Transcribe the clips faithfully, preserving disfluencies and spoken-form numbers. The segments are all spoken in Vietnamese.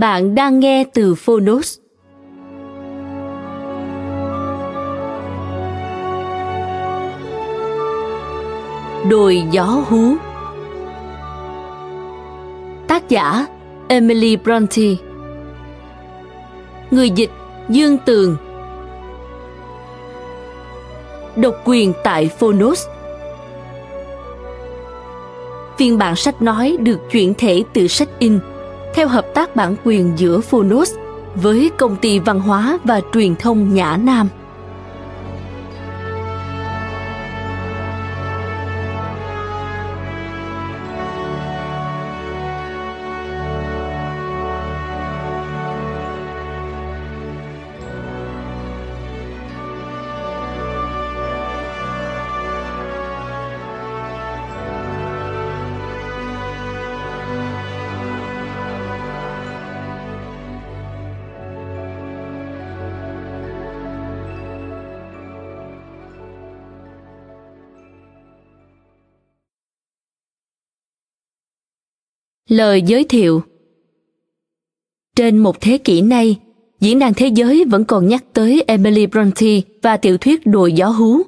Bạn đang nghe từ Fonos. Đồi Gió Hú. Tác giả Emily Brontë. Người dịch Dương Tường. Độc quyền tại Fonos. Phiên bản sách nói được chuyển thể từ sách in theo hợp tác bản quyền giữa Fonos với Công ty Văn hóa và Truyền thông Nhã Nam. Lời giới thiệu. Trên một thế kỷ nay, diễn đàn thế giới vẫn còn nhắc tới Emily Brontë và tiểu thuyết Đồi Gió Hú,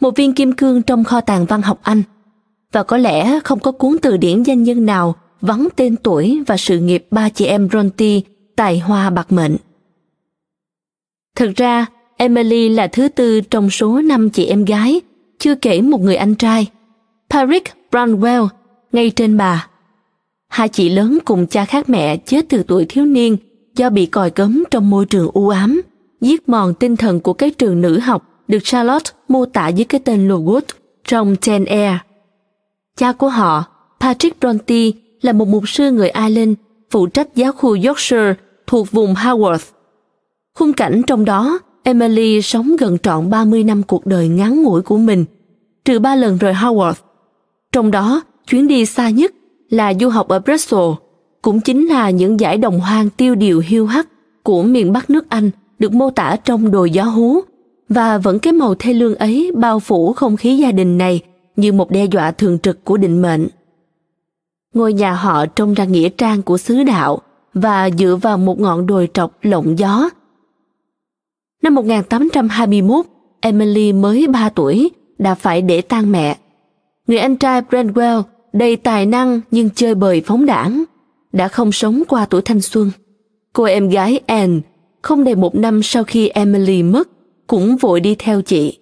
một viên kim cương trong kho tàng văn học Anh, và có lẽ không có cuốn từ điển danh nhân nào vắng tên tuổi và sự nghiệp ba chị em Brontë tài hoa bạc mệnh. Thực ra, Emily là thứ tư trong số năm chị em gái, chưa kể một người anh trai, Patrick Branwell, ngay trên bà. Hai chị lớn cùng cha khác mẹ chết từ tuổi thiếu niên do bị còi cấm trong môi trường u ám, giết mòn tinh thần của cái trường nữ học được Charlotte mô tả dưới cái tên Lowood trong Jane Eyre. Cha của họ, Patrick Brontë, là một mục sư người Ireland phụ trách giáo khu Yorkshire thuộc vùng Haworth. Khung cảnh trong đó, Emily sống gần trọn ba mươi năm cuộc đời ngắn ngủi của mình, trừ ba lần rời Haworth. Trong đó, chuyến đi xa nhất là du học ở Brussels, cũng chính là những dải đồng hoang tiêu điều hiu hắt của miền Bắc nước Anh được mô tả trong Đồi Gió Hú, và vẫn cái màu thê lương ấy bao phủ không khí gia đình này như một đe dọa thường trực của định mệnh. Ngôi nhà họ trông ra nghĩa trang của xứ đạo và dựa vào một ngọn đồi trọc lộng gió. Năm một nghìn tám trăm hai mươi mốt, Emily mới ba tuổi đã phải để tang mẹ. Người anh trai Branwell, đầy tài năng nhưng chơi bời phóng đãng, đã không sống qua tuổi thanh xuân. Cô em gái Anne, không đầy một năm sau khi Emily mất, cũng vội đi theo chị.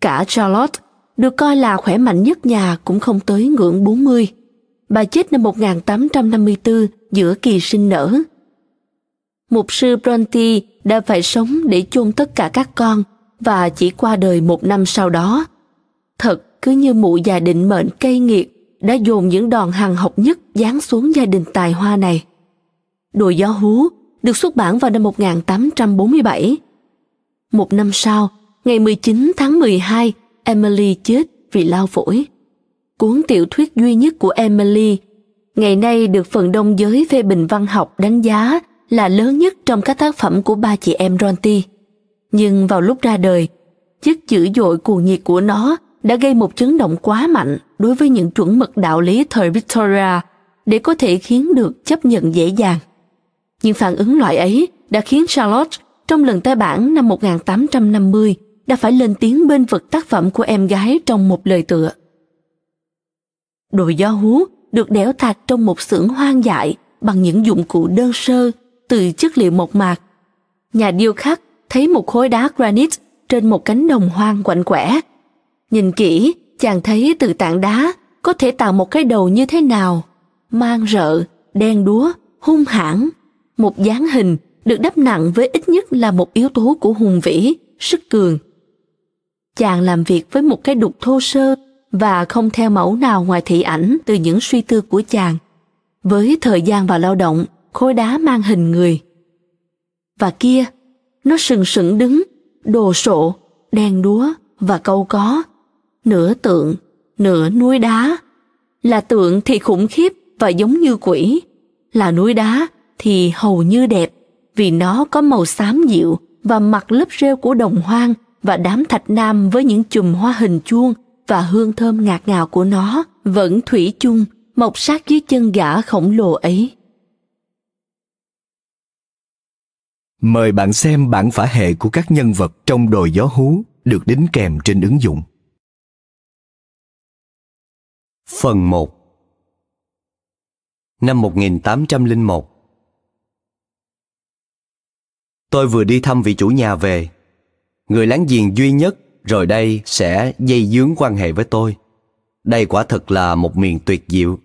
Cả Charlotte, được coi là khỏe mạnh nhất nhà, cũng không tới ngưỡng bốn mươi. Bà chết năm một nghìn tám trăm năm mươi tư giữa kỳ sinh nở. Mục sư Brontë đã phải sống để chôn tất cả các con và chỉ qua đời một năm sau đó. Thật cứ như mụ già định mệnh cay nghiệt đã dồn những đòn hằn học nhất giáng xuống gia đình tài hoa này. Đồi Gió Hú được xuất bản vào năm một nghìn tám trăm bốn mươi bảy. Một năm sau, ngày mười chín tháng mười hai, Emily chết vì lao phổi. Cuốn tiểu thuyết duy nhất của Emily, ngày nay được phần đông giới phê bình văn học đánh giá là lớn nhất trong các tác phẩm của ba chị em Brontë. Nhưng vào lúc ra đời, chất dữ dội cuồng nhiệt của nó đã gây một chấn động quá mạnh đối với những chuẩn mực đạo lý thời Victoria để có thể khiến được chấp nhận dễ dàng. Nhưng phản ứng loại ấy đã khiến Charlotte trong lần tái bản năm một nghìn tám trăm năm mươi đã phải lên tiếng bênh vực tác phẩm của em gái trong một lời tựa. Đồi Gió Hú được đẽo thạc trong một xưởng hoang dại bằng những dụng cụ đơn sơ từ chất liệu mộc mạc. Nhà điêu khắc thấy một khối đá granite trên một cánh đồng hoang quạnh quẻ. Nhìn kỹ, chàng thấy từ tảng đá có thể tạo một cái đầu như thế nào, mang rợ, đen đúa, hung hãn, một dáng hình được đắp nặng với ít nhất là một yếu tố của hùng vĩ, sức cường. Chàng làm việc với một cái đục thô sơ và không theo mẫu nào ngoài thị ảnh từ những suy tư của chàng. Với thời gian và lao động, khối đá mang hình người. Và kia, nó sừng sững đứng, đồ sộ, đen đúa và câu có, nửa tượng, nửa núi đá. Là tượng thì khủng khiếp và giống như quỷ, là núi đá thì hầu như đẹp vì nó có màu xám dịu và mặc lớp rêu của đồng hoang và đám thạch nam với những chùm hoa hình chuông và hương thơm ngạt ngào của nó vẫn thủy chung mọc sát dưới chân gã khổng lồ ấy. Mời bạn xem bản phả hệ của các nhân vật trong Đồi Gió Hú được đính kèm trên ứng dụng. Phần một. Năm một nghìn tám trăm lẻ một. Tôi vừa đi thăm vị chủ nhà về, người láng giềng duy nhất rồi đây sẽ dây dướng quan hệ với tôi. Đây quả thật là một miền tuyệt diệu.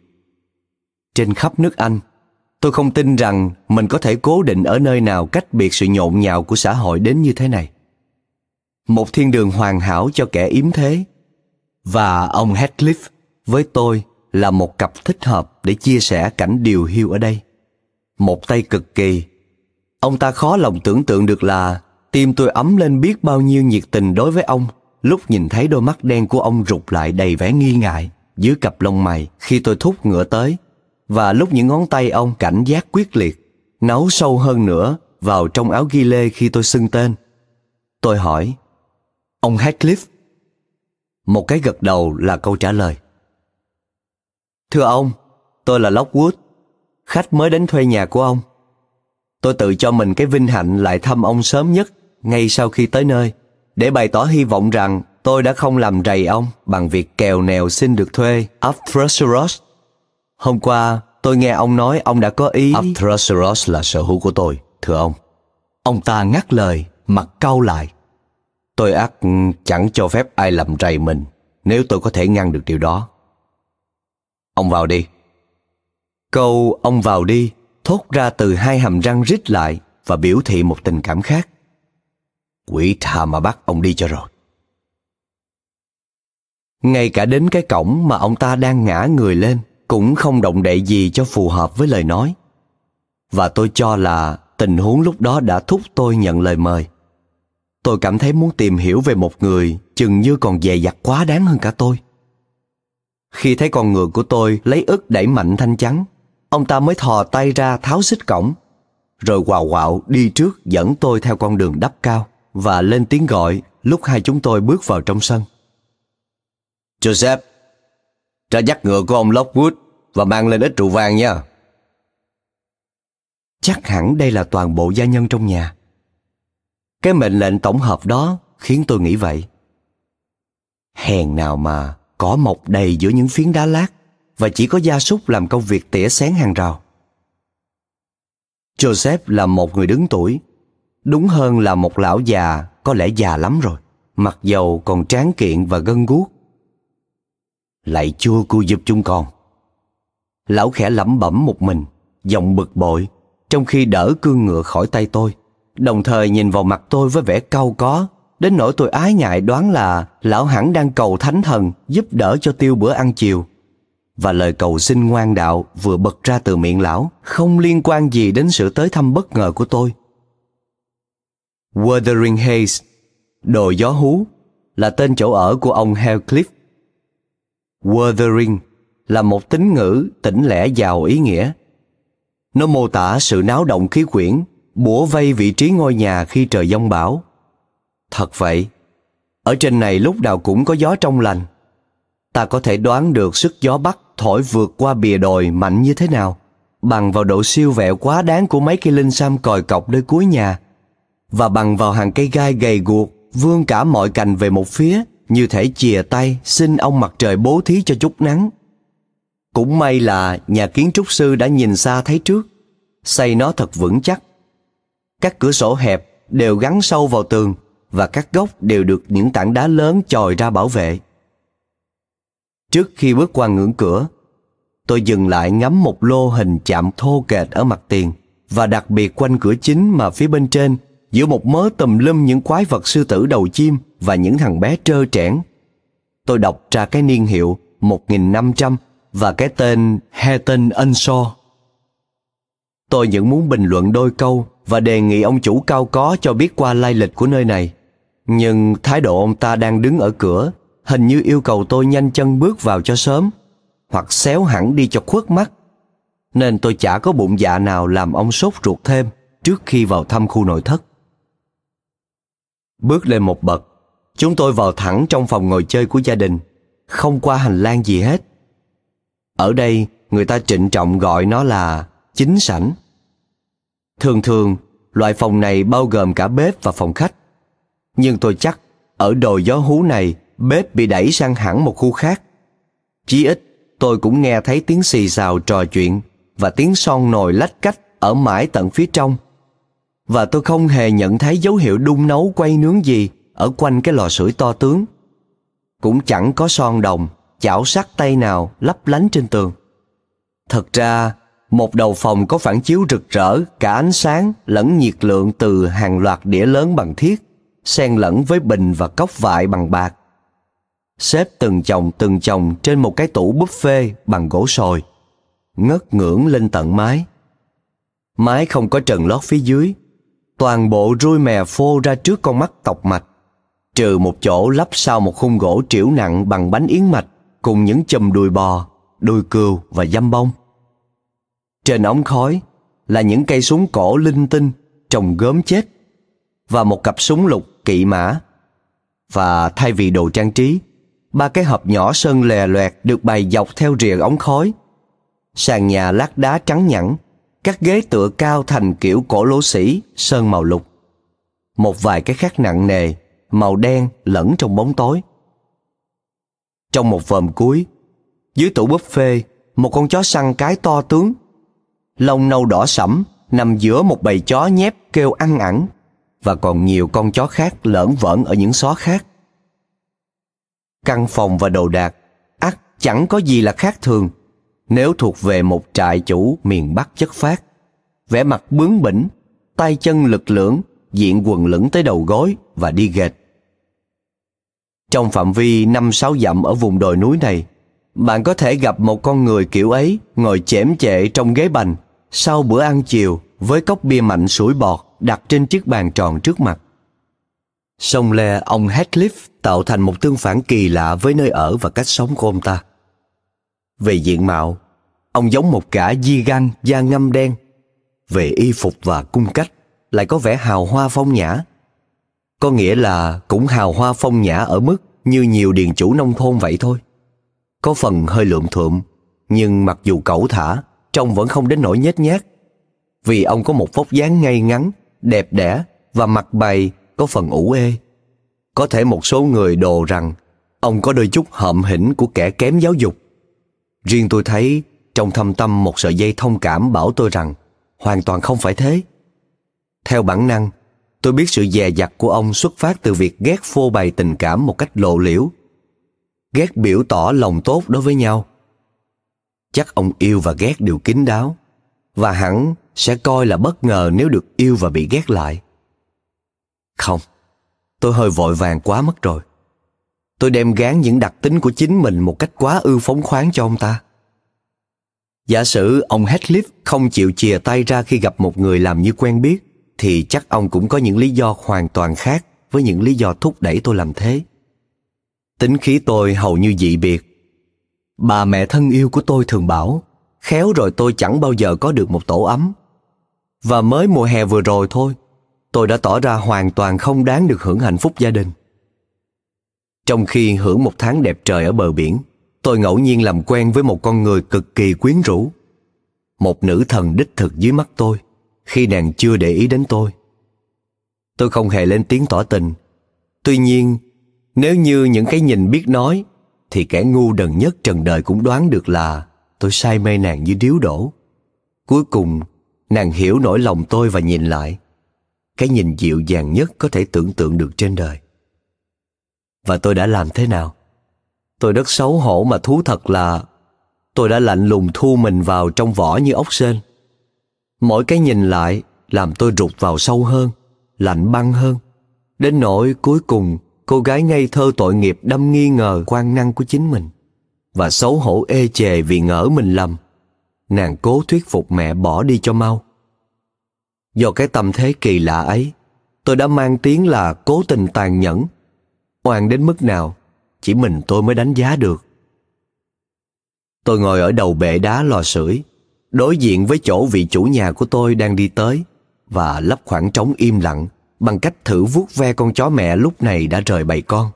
Trên khắp nước Anh, tôi không tin rằng mình có thể cố định ở nơi nào cách biệt sự nhộn nhạo của xã hội đến như thế này. Một thiên đường hoàn hảo cho kẻ yếm thế. Và ông Heathcliff với tôi là một cặp thích hợp để chia sẻ cảnh điều hiu ở đây. Một tay cực kỳ. Ông ta khó lòng tưởng tượng được là tim tôi ấm lên biết bao nhiêu nhiệt tình đối với ông lúc nhìn thấy đôi mắt đen của ông rụt lại đầy vẻ nghi ngại dưới cặp lông mày khi tôi thúc ngựa tới, và lúc những ngón tay ông cảnh giác quyết liệt náu sâu hơn nữa vào trong áo ghi lê khi tôi xưng tên. Tôi hỏi: "Ông Heathcliff?" Một cái gật đầu là câu trả lời. "Thưa ông, tôi là Lockwood, khách mới đến thuê nhà của ông. Tôi tự cho mình cái vinh hạnh lại thăm ông sớm nhất ngay sau khi tới nơi, để bày tỏ hy vọng rằng tôi đã không làm rầy ông bằng việc kèo nèo xin được thuê Upthruseros. Hôm qua tôi nghe ông nói ông đã có ý..." "Upthruseros là sở hữu của tôi, thưa ông." Ông ta ngắt lời, mặt cau lại. "Tôi ắt chẳng cho phép ai làm rầy mình nếu tôi có thể ngăn được điều đó. Ông vào đi." Câu "ông vào đi" thốt ra từ hai hàm răng rít lại và biểu thị một tình cảm khác. Quỷ thà mà bắt ông đi cho rồi. Ngay cả đến cái cổng mà ông ta đang ngã người lên cũng không động đậy gì cho phù hợp với lời nói. Và tôi cho là tình huống lúc đó đã thúc tôi nhận lời mời. Tôi cảm thấy muốn tìm hiểu về một người chừng như còn dè dặt quá đáng hơn cả tôi. Khi thấy con ngựa của tôi lấy ức đẩy mạnh thanh chắn, ông ta mới thò tay ra tháo xích cổng, rồi quào quạo đi trước dẫn tôi theo con đường đắp cao và lên tiếng gọi lúc hai chúng tôi bước vào trong sân. "Joseph, ra dắt ngựa của ông Lockwood và mang lên ít rượu vang nha." Chắc hẳn đây là toàn bộ gia nhân trong nhà. Cái mệnh lệnh tổng hợp đó khiến tôi nghĩ vậy. Hèn nào mà cỏ mọc đầy giữa những phiến đá lát và chỉ có gia súc làm công việc tỉa xén hàng rào. Joseph là một người đứng tuổi, đúng hơn là một lão già, có lẽ già lắm rồi, mặc dầu còn tráng kiện và gân guốc. "Lại chua cu giúp chúng con," lão khẽ lẩm bẩm một mình, giọng bực bội, trong khi đỡ cương ngựa khỏi tay tôi, đồng thời nhìn vào mặt tôi với vẻ cau có, đến nỗi tôi ái ngại đoán là lão hẳn đang cầu thánh thần giúp đỡ cho tiêu bữa ăn chiều. Và lời cầu xin ngoan đạo vừa bật ra từ miệng lão không liên quan gì đến sự tới thăm bất ngờ của tôi. Wuthering Heights, Đồi Gió Hú, là tên chỗ ở của ông Heathcliff. Wuthering là một tính ngữ tỉnh lẻ giàu ý nghĩa. Nó mô tả sự náo động khí quyển, bủa vây vị trí ngôi nhà khi trời giông bão. Thật vậy, ở trên này lúc nào cũng có gió trong lành. Ta có thể đoán được sức gió bắc thổi vượt qua bìa đồi mạnh như thế nào, bằng vào độ siêu vẹo quá đáng của mấy cây linh sam còi cọc nơi cuối nhà, và bằng vào hàng cây gai gầy guộc vươn cả mọi cành về một phía, như thể chìa tay xin ông mặt trời bố thí cho chút nắng. Cũng may là nhà kiến trúc sư đã nhìn xa thấy trước, xây nó thật vững chắc. Các cửa sổ hẹp đều gắn sâu vào tường và các góc đều được những tảng đá lớn chòi ra bảo vệ. Trước khi bước qua ngưỡng cửa, tôi dừng lại ngắm một lô hình chạm thô kệch ở mặt tiền và đặc biệt quanh cửa chính, mà phía bên trên, giữa một mớ tùm lum những quái vật sư tử đầu chim và những thằng bé trơ trẽn, tôi đọc ra cái niên hiệu một nghìn năm trăm và cái tên Hareton Earnshaw. Tôi vẫn muốn bình luận đôi câu và đề nghị ông chủ cao có cho biết qua lai lịch của nơi này, nhưng thái độ ông ta đang đứng ở cửa hình như yêu cầu tôi nhanh chân bước vào cho sớm, hoặc xéo hẳn đi cho khuất mắt, nên tôi chả có bụng dạ nào làm ông sốt ruột thêm trước khi vào thăm khu nội thất. Bước lên một bậc, chúng tôi vào thẳng trong phòng ngồi chơi của gia đình, không qua hành lang gì hết. Ở đây, người ta trịnh trọng gọi nó là chính sảnh. Thường thường, loại phòng này bao gồm cả bếp và phòng khách. Nhưng tôi chắc, ở Đồi Gió Hú này, bếp bị đẩy sang hẳn một khu khác. Chí ít, tôi cũng nghe thấy tiếng xì xào trò chuyện và tiếng son nồi lách cách ở mãi tận phía trong. Và tôi không hề nhận thấy dấu hiệu đun nấu quay nướng gì ở quanh cái lò sưởi to tướng. Cũng chẳng có son đồng, chảo sắt tay nào lấp lánh trên tường. Thật ra, một đầu phòng có phản chiếu rực rỡ cả ánh sáng lẫn nhiệt lượng từ hàng loạt đĩa lớn bằng thiết, xen lẫn với bình và cốc vại bằng bạc, xếp từng chồng từng chồng trên một cái tủ buffet bằng gỗ sồi, ngất ngưỡng lên tận mái. Mái không có trần lót phía dưới, toàn bộ rui mè phô ra trước con mắt tọc mạch, trừ một chỗ lấp sau một khung gỗ trĩu nặng bằng bánh yến mạch cùng những chùm đùi bò, đùi cừu và dăm bông. Trên ống khói là những cây súng cổ linh tinh trông gớm chết và một cặp súng lục kỵ mã. Và thay vì đồ trang trí, ba cái hộp nhỏ sơn lè loẹt được bày dọc theo rìa ống khói. Sàn nhà lát đá trắng nhẵn, các ghế tựa cao thành kiểu cổ lỗ sĩ sơn màu lục. Một vài cái khác nặng nề, màu đen lẫn trong bóng tối. Trong một vòm cuối, dưới tủ buffet, một con chó săn cái to tướng, lông nâu đỏ sẫm, nằm giữa một bầy chó nhép kêu ăn ẳng, và còn nhiều con chó khác lởn vởn ở những xó khác. Căn phòng và đồ đạc ắt chẳng có gì là khác thường nếu thuộc về một trại chủ miền Bắc chất phác, vẻ mặt bướng bỉnh, tay chân lực lưỡng, diện quần lửng tới đầu gối và đi ghệt. Trong phạm vi năm sáu dặm ở vùng đồi núi này, bạn có thể gặp một con người kiểu ấy ngồi chễm chệ trong ghế bành sau bữa ăn chiều với cốc bia mạnh sủi bọt đặt trên chiếc bàn tròn trước mặt. Song le ông Heathcliff tạo thành một tương phản kỳ lạ với nơi ở và cách sống của ông ta. Về diện mạo, ông giống một gã di gan da ngăm đen. Về y phục và cung cách, lại có vẻ hào hoa phong nhã. Có nghĩa là cũng hào hoa phong nhã ở mức như nhiều điền chủ nông thôn vậy thôi. Có phần hơi lượm thượm, nhưng mặc dù cẩu thả, trông vẫn không đến nỗi nhếch nhác, vì ông có một vóc dáng ngay ngắn, đẹp đẽ và mặt bày có phần ủ ê. Có thể một số người đồ rằng ông có đôi chút hợm hỉnh của kẻ kém giáo dục. Riêng tôi thấy trong thâm tâm một sợi dây thông cảm bảo tôi rằng hoàn toàn không phải thế. Theo bản năng, tôi biết sự dè dặt của ông xuất phát từ việc ghét phô bày tình cảm một cách lộ liễu, ghét biểu tỏ lòng tốt đối với nhau. Chắc ông yêu và ghét đều kín đáo, và hẳn sẽ coi là bất ngờ nếu được yêu và bị ghét lại. Không, tôi hơi vội vàng quá mất rồi. Tôi đem gán những đặc tính của chính mình một cách quá ư phóng khoáng cho ông ta. Giả sử ông Heathcliff không chịu chìa tay ra khi gặp một người làm như quen biết, thì chắc ông cũng có những lý do hoàn toàn khác với những lý do thúc đẩy tôi làm thế. Tính khí tôi hầu như dị biệt. Bà mẹ thân yêu của tôi thường bảo, khéo rồi tôi chẳng bao giờ có được một tổ ấm. Và mới mùa hè vừa rồi thôi, tôi đã tỏ ra hoàn toàn không đáng được hưởng hạnh phúc gia đình. Trong khi hưởng một tháng đẹp trời ở bờ biển, tôi ngẫu nhiên làm quen với một con người cực kỳ quyến rũ. Một nữ thần đích thực dưới mắt tôi, khi nàng chưa để ý đến tôi. Tôi không hề lên tiếng tỏ tình, Tuy nhiên, nếu như những cái nhìn biết nói, thì kẻ ngu đần nhất trần đời cũng đoán được là tôi say mê nàng như điếu đổ. Cuối cùng, nàng hiểu nỗi lòng tôi và nhìn lại. Cái nhìn dịu dàng nhất có thể tưởng tượng được trên đời. Và tôi đã làm thế nào? Tôi rất xấu hổ mà thú thật là tôi đã lạnh lùng thu mình vào trong vỏ như ốc sên. Mỗi cái nhìn lại làm tôi rụt vào sâu hơn, lạnh băng hơn. Đến nỗi cuối cùng cô gái ngây thơ tội nghiệp đâm nghi ngờ quan năng của chính mình và xấu hổ ê chề vì ngỡ mình lầm. Nàng cố thuyết phục mẹ bỏ đi cho mau. Do cái tâm thế kỳ lạ ấy, tôi đã mang tiếng là cố tình tàn nhẫn. Oan đến mức nào, chỉ mình tôi mới đánh giá được. Tôi ngồi ở đầu bệ đá lò sưởi, đối diện với chỗ vị chủ nhà của tôi đang đi tới, và lấp khoảng trống im lặng bằng cách thử vuốt ve con chó mẹ lúc này đã rời bầy con.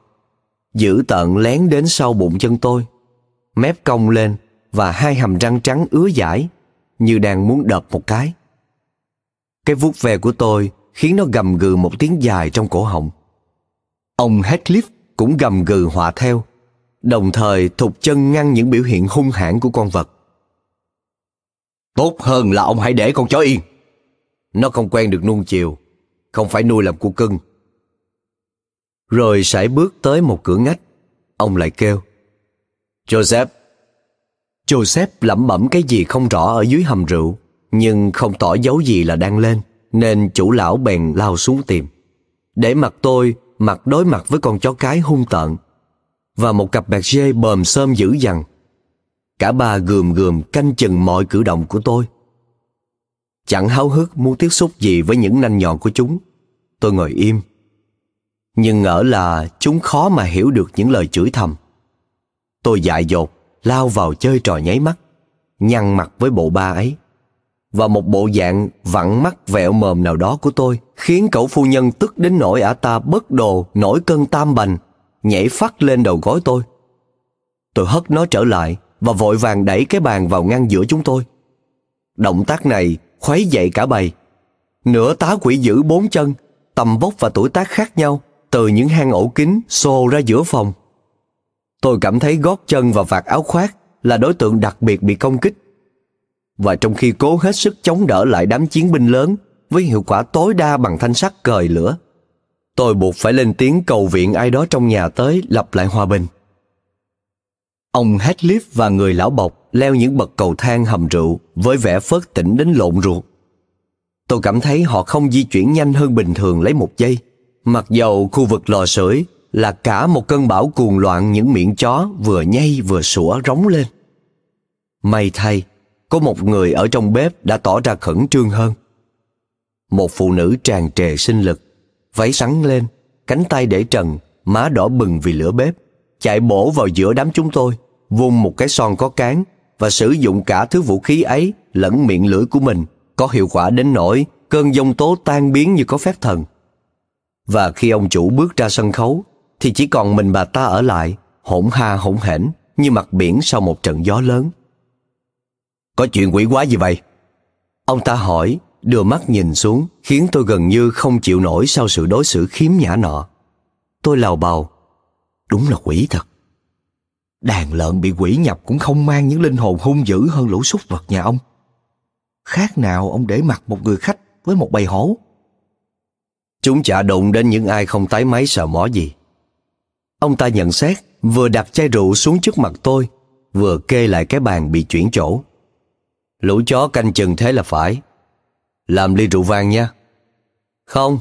Dữ tợn lén đến sau bụng chân tôi, mép cong lên và hai hàm răng trắng ứa dãi, như đang muốn đập một cái. Cái vuốt ve của tôi khiến nó gầm gừ một tiếng dài trong cổ họng. Ông Heathcliff cũng gầm gừ họa theo, đồng thời thụt chân ngăn những biểu hiện hung hãn của con vật. Tốt hơn là ông hãy để con chó yên. Nó không quen được nuông chiều, không phải nuôi làm cu cưng. Rồi sải bước tới một cửa ngách, ông lại kêu. Joseph. Joseph lẩm bẩm cái gì không rõ ở dưới hầm rượu, nhưng không tỏ dấu gì là đang lên, nên chủ lão bèn lao xuống tìm. Để mặt tôi mặt đối mặt với con chó cái hung tợn và một cặp bẹt dê bờm xơm dữ dằn. Cả ba gườm gườm canh chừng mọi cử động của tôi. Chẳng háo hức muốn tiếp xúc gì với những nanh nhọn của chúng, tôi ngồi im. Nhưng ngỡ là chúng khó mà hiểu được những lời chửi thầm. Tôi dại dột lao vào chơi trò nháy mắt, nhăn mặt với bộ ba ấy. Và một bộ dạng vặn mắt vẹo mồm nào đó của tôi khiến cậu phu nhân tức đến nỗi ả ta bất đồ nổi cơn tam bành, nhảy phắt lên đầu gối tôi. Tôi hất nó trở lại và vội vàng đẩy cái bàn vào ngăn giữa chúng tôi. Động tác này khuấy dậy cả bầy. Nửa tá quỷ dữ bốn chân, tầm vóc và tuổi tác khác nhau, từ những hang ổ kín xô ra giữa phòng. Tôi cảm thấy gót chân và vạt áo khoác là đối tượng đặc biệt bị công kích. Và trong khi cố hết sức chống đỡ lại đám chiến binh lớn với hiệu quả tối đa bằng thanh sắt cời lửa, tôi buộc phải lên tiếng cầu viện ai đó trong nhà tới lập lại hòa bình. Ông Heathcliff và người lão bọc leo những bậc cầu thang hầm rượu với vẻ phớt tỉnh đến lộn ruột. Tôi cảm thấy họ không di chuyển nhanh hơn bình thường lấy một giây, mặc dầu khu vực lò sưởi là cả một cơn bão cuồng loạn những miệng chó vừa nhay vừa sủa rống lên. May thay, có một người ở trong bếp đã tỏ ra khẩn trương hơn. Một phụ nữ tràn trề sinh lực, váy sắn lên, cánh tay để trần, má đỏ bừng vì lửa bếp, chạy bổ vào giữa đám chúng tôi, vung một cái son có cán và sử dụng cả thứ vũ khí ấy lẫn miệng lưỡi của mình, có hiệu quả đến nỗi cơn giông tố tan biến như có phép thần. Và khi ông chủ bước ra sân khấu thì chỉ còn mình bà ta ở lại, hỗn ha hỗn hển như mặt biển sau một trận gió lớn. Có chuyện quỷ quái gì vậy? Ông ta hỏi, đưa mắt nhìn xuống, khiến tôi gần như không chịu nổi sau sự đối xử khiếm nhã nọ. Tôi lầu bầu, đúng là quỷ thật. Đàn lợn bị quỷ nhập cũng không mang những linh hồn hung dữ hơn lũ súc vật nhà ông. Khác nào ông để mặc một người khách với một bầy hổ. Chúng chả đụng đến những ai không tái máy sợ mó gì. Ông ta nhận xét, vừa đặt chai rượu xuống trước mặt tôi, vừa kê lại cái bàn bị chuyển chỗ. Lũ chó canh chừng thế là phải. Làm ly rượu vang nha. Không,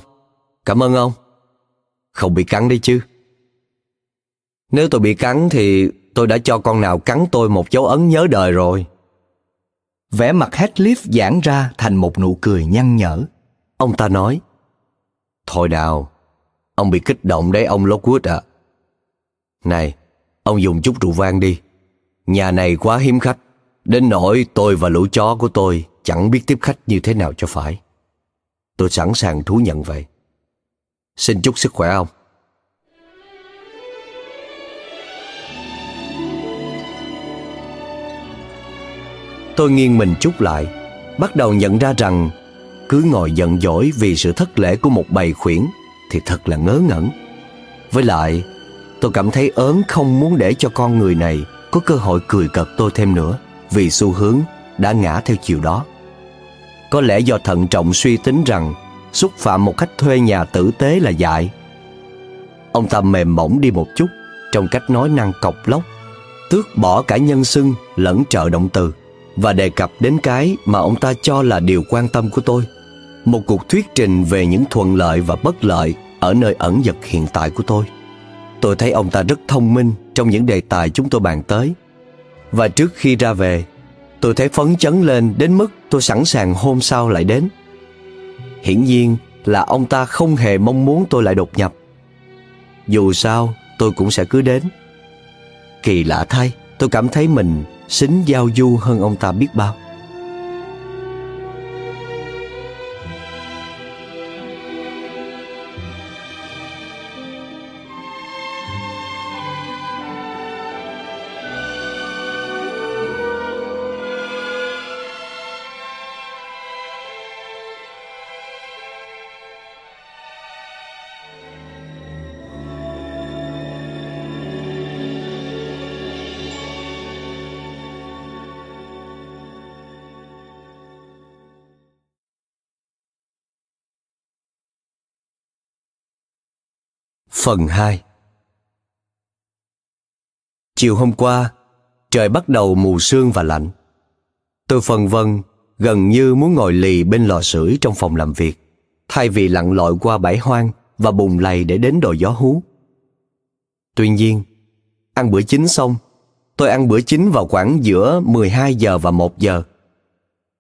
cảm ơn ông. Không bị cắn đấy chứ. Nếu tôi bị cắn thì tôi đã cho con nào cắn tôi một dấu ấn nhớ đời rồi. Vẻ mặt Heathcliff giãn ra thành một nụ cười nhăn nhở. Ông ta nói, thôi nào, ông bị kích động đấy ông Lockwood ạ. À. Này, ông dùng chút rượu vang đi. Nhà này quá hiếm khách, đến nỗi tôi và lũ chó của tôi chẳng biết tiếp khách như thế nào cho phải. Tôi sẵn sàng thú nhận vậy. Xin chúc sức khỏe ông. Tôi nghiêng mình chút lại, bắt đầu nhận ra rằng cứ ngồi giận dỗi vì sự thất lễ của một bầy khuyển thì thật là ngớ ngẩn. Với lại, tôi cảm thấy ớn không muốn để cho con người này có cơ hội cười cợt tôi thêm nữa, vì xu hướng đã ngã theo chiều đó. Có lẽ do thận trọng suy tính rằng xúc phạm một khách thuê nhà tử tế là dại. Ông ta mềm mỏng đi một chút trong cách nói năng cộc lốc, tước bỏ cả nhân xưng lẫn trợ động từ, và đề cập đến cái mà ông ta cho là điều quan tâm của tôi, một cuộc thuyết trình về những thuận lợi và bất lợi ở nơi ẩn dật hiện tại của tôi. Tôi thấy ông ta rất thông minh trong những đề tài chúng tôi bàn tới, và trước khi ra về, tôi thấy phấn chấn lên đến mức tôi sẵn sàng hôm sau lại đến. Hiển nhiên là ông ta không hề mong muốn tôi lại đột nhập. Dù sao, tôi cũng sẽ cứ đến. Kỳ lạ thay, tôi cảm thấy mình xính giao du hơn ông ta biết bao. Phần hai. Chiều hôm qua, trời bắt đầu mù sương và lạnh. Tôi phân vân, gần như muốn ngồi lì bên lò sưởi trong phòng làm việc, thay vì lặn lội qua bãi hoang và bùn lầy để đến đồi Gió Hú. Tuy nhiên, ăn bữa chính xong, tôi ăn bữa chính vào khoảng giữa mười hai giờ và một giờ.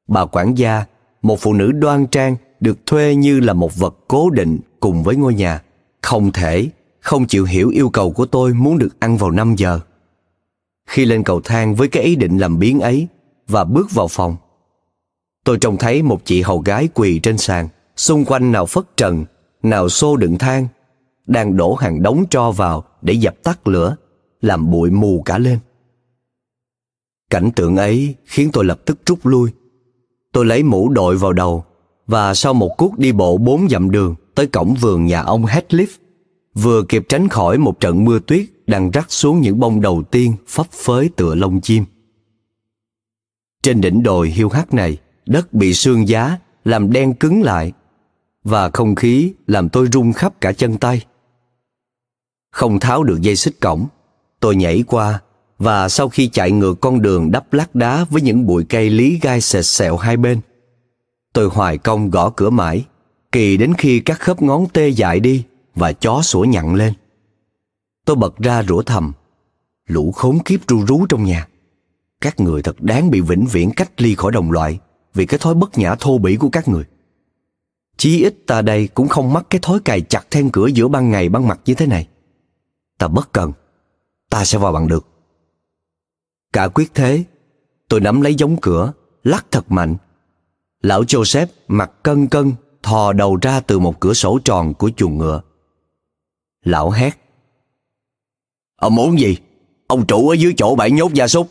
Bà quản gia, một phụ nữ đoan trang được thuê như là một vật cố định cùng với ngôi nhà, không thể, không chịu hiểu yêu cầu của tôi muốn được ăn vào năm giờ. Khi lên cầu thang với cái ý định làm biếng ấy và bước vào phòng, tôi trông thấy một chị hầu gái quỳ trên sàn, xung quanh nào phất trần, nào xô đựng than, đang đổ hàng đống tro vào để dập tắt lửa, làm bụi mù cả lên. Cảnh tượng ấy khiến tôi lập tức rút lui. Tôi lấy mũ đội vào đầu, và sau một cuộc đi bộ bốn dặm đường tới cổng vườn nhà ông Heathcliff, vừa kịp tránh khỏi một trận mưa tuyết đang rắc xuống những bông đầu tiên phấp phới tựa lông chim. Trên đỉnh đồi hiu hắt này, đất bị sương giá làm đen cứng lại, và không khí làm tôi run khắp cả chân tay. Không tháo được dây xích cổng, tôi nhảy qua, và sau khi chạy ngược con đường đắp lát đá với những bụi cây lý gai sệt sẹo hai bên, tôi hoài công gõ cửa mãi, kỳ đến khi các khớp ngón tê dại đi và chó sủa nhặng lên. Tôi bật ra rủa thầm, lũ khốn kiếp ru rú trong nhà, các người thật đáng bị vĩnh viễn cách ly khỏi đồng loại vì cái thói bất nhã thô bỉ của các người. Chí ít ta đây cũng không mắc cái thói cài chặt then cửa giữa ban ngày ban mặt như thế này. Ta bất cần, ta sẽ vào bằng được. Cả quyết thế, tôi nắm lấy giống cửa, lắc thật mạnh. Lão Joseph mặt cân cân thò đầu ra từ một cửa sổ tròn của chuồng ngựa. Lão hét: "Ông muốn gì? Ông chủ ở dưới chỗ bãi nhốt gia súc.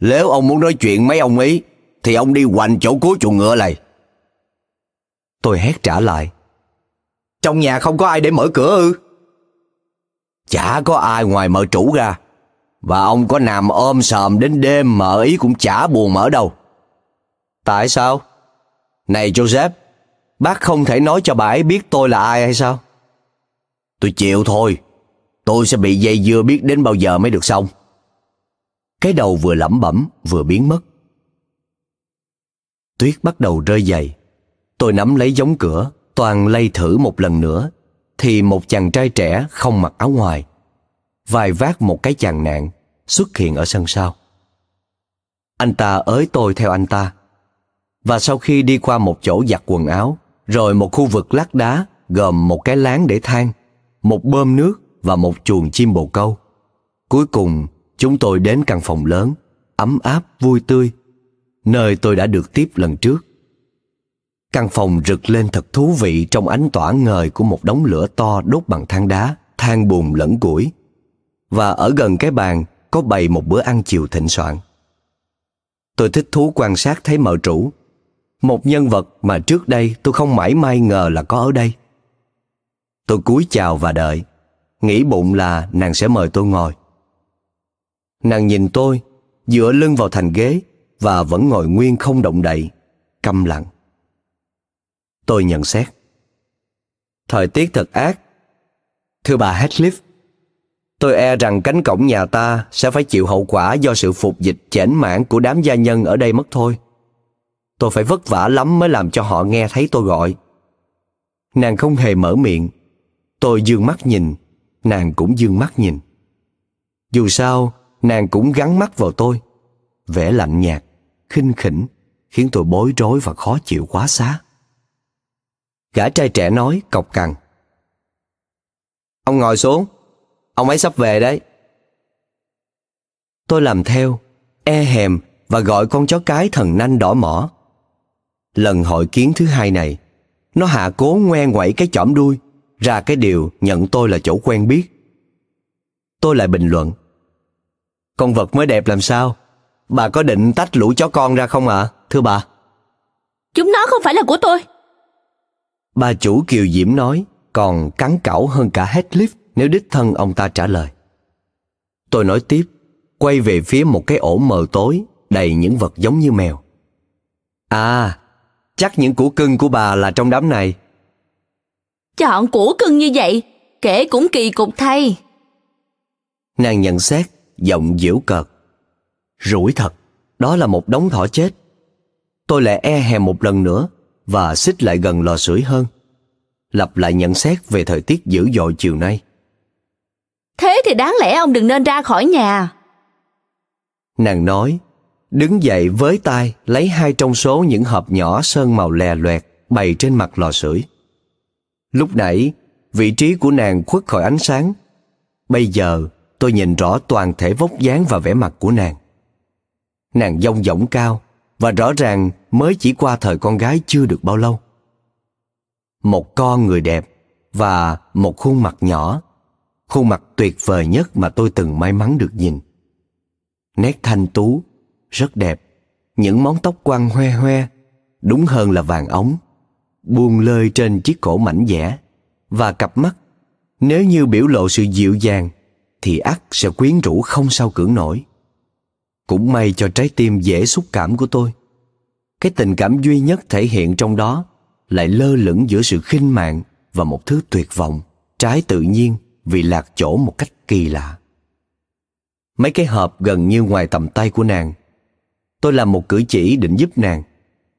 Nếu ông muốn nói chuyện mấy ông ý, thì ông đi hoành chỗ cuối chuồng ngựa này." Tôi hét trả lại: "Trong nhà không có ai để mở cửa ư?" "Chả có ai ngoài mợ chủ ra. Và ông có nằm ôm sòm đến đêm mợ ý cũng chả buồn mở đâu." "Tại sao? Này Joseph, bác không thể nói cho bà ấy biết tôi là ai hay sao?" "Tôi chịu thôi. Tôi sẽ bị dây dưa biết đến bao giờ mới được xong." Cái đầu vừa lẩm bẩm vừa biến mất. Tuyết bắt đầu rơi dày. Tôi nắm lấy giống cửa, toàn lay thử một lần nữa, thì một chàng trai trẻ không mặc áo ngoài, vai vác một cái chàng nạn, xuất hiện ở sân sau. Anh ta ới tôi theo anh ta, và sau khi đi qua một chỗ giặt quần áo, rồi một khu vực lát đá gồm một cái láng để than, một bơm nước và một chuồng chim bồ câu, cuối cùng chúng tôi đến căn phòng lớn, ấm áp vui tươi, nơi tôi đã được tiếp lần trước. Căn phòng rực lên thật thú vị trong ánh tỏa ngời của một đống lửa to đốt bằng than đá, than bùn lẫn củi, và ở gần cái bàn có bày một bữa ăn chiều thịnh soạn. Tôi thích thú quan sát thấy mợ chủ, một nhân vật mà trước đây tôi không mảy may ngờ là có ở đây. Tôi cúi chào và đợi, nghĩ bụng là nàng sẽ mời tôi ngồi. Nàng nhìn tôi, dựa lưng vào thành ghế và vẫn ngồi nguyên không động đậy, câm lặng. Tôi nhận xét: thời tiết thật ác, thưa bà Heathcliff. Tôi e rằng cánh cổng nhà ta sẽ phải chịu hậu quả do sự phục dịch chểnh mảng của đám gia nhân ở đây mất thôi. Tôi phải vất vả lắm mới làm cho họ nghe thấy tôi gọi. Nàng không hề mở miệng. Tôi dương mắt nhìn, nàng cũng dương mắt nhìn. Dù sao, nàng cũng gắn mắt vào tôi. Vẻ lạnh nhạt, khinh khỉnh, khiến tôi bối rối và khó chịu quá xá. Gã trai trẻ nói cộc cằn: ông ngồi xuống, ông ấy sắp về đấy. Tôi làm theo, e hèm và gọi con chó cái thần nanh đỏ mỏ. Lần hội kiến thứ hai này, nó hạ cố ngoe ngoẩy cái chõm đuôi, ra cái điều nhận tôi là chỗ quen biết. Tôi lại bình luận: con vật mới đẹp làm sao? Bà có định tách lũ chó con ra không ạ, à, thưa bà? Chúng nó không phải là của tôi, bà chủ kiều diễm nói, còn cắn cẩu hơn cả Heathcliff nếu đích thân ông ta trả lời. Tôi nói tiếp, quay về phía một cái ổ mờ tối đầy những vật giống như mèo. À, chắc những củ cưng của bà là trong đám này. Chọn củ cưng như vậy, kể cũng kỳ cục thay, nàng nhận xét, giọng giễu cợt. Rủi thật, đó là một đống thỏ chết. Tôi lại e hèm một lần nữa và xích lại gần lò sưởi hơn, lặp lại nhận xét về thời tiết dữ dội chiều nay. Thế thì đáng lẽ ông đừng nên ra khỏi nhà, nàng nói, đứng dậy với tay lấy hai trong số những hộp nhỏ sơn màu lè loẹt bày trên mặt lò sưởi. Lúc nãy, vị trí của nàng khuất khỏi ánh sáng. Bây giờ, tôi nhìn rõ toàn thể vóc dáng và vẻ mặt của nàng. Nàng dong dỏng cao và rõ ràng mới chỉ qua thời con gái chưa được bao lâu. Một con người đẹp và một khuôn mặt nhỏ, khuôn mặt tuyệt vời nhất mà tôi từng may mắn được nhìn. Nét thanh tú, rất đẹp, những món tóc quăn hoe hoe, đúng hơn là vàng óng, buông lơi trên chiếc cổ mảnh dẻ, và cặp mắt, nếu như biểu lộ sự dịu dàng, thì ắt sẽ quyến rũ không sao cưỡng nổi. Cũng may cho trái tim dễ xúc cảm của tôi, cái tình cảm duy nhất thể hiện trong đó lại lơ lửng giữa sự khinh mạn và một thứ tuyệt vọng, trái tự nhiên vì lạc chỗ một cách kỳ lạ. Mấy cái hộp gần như ngoài tầm tay của nàng. Tôi làm một cử chỉ định giúp nàng.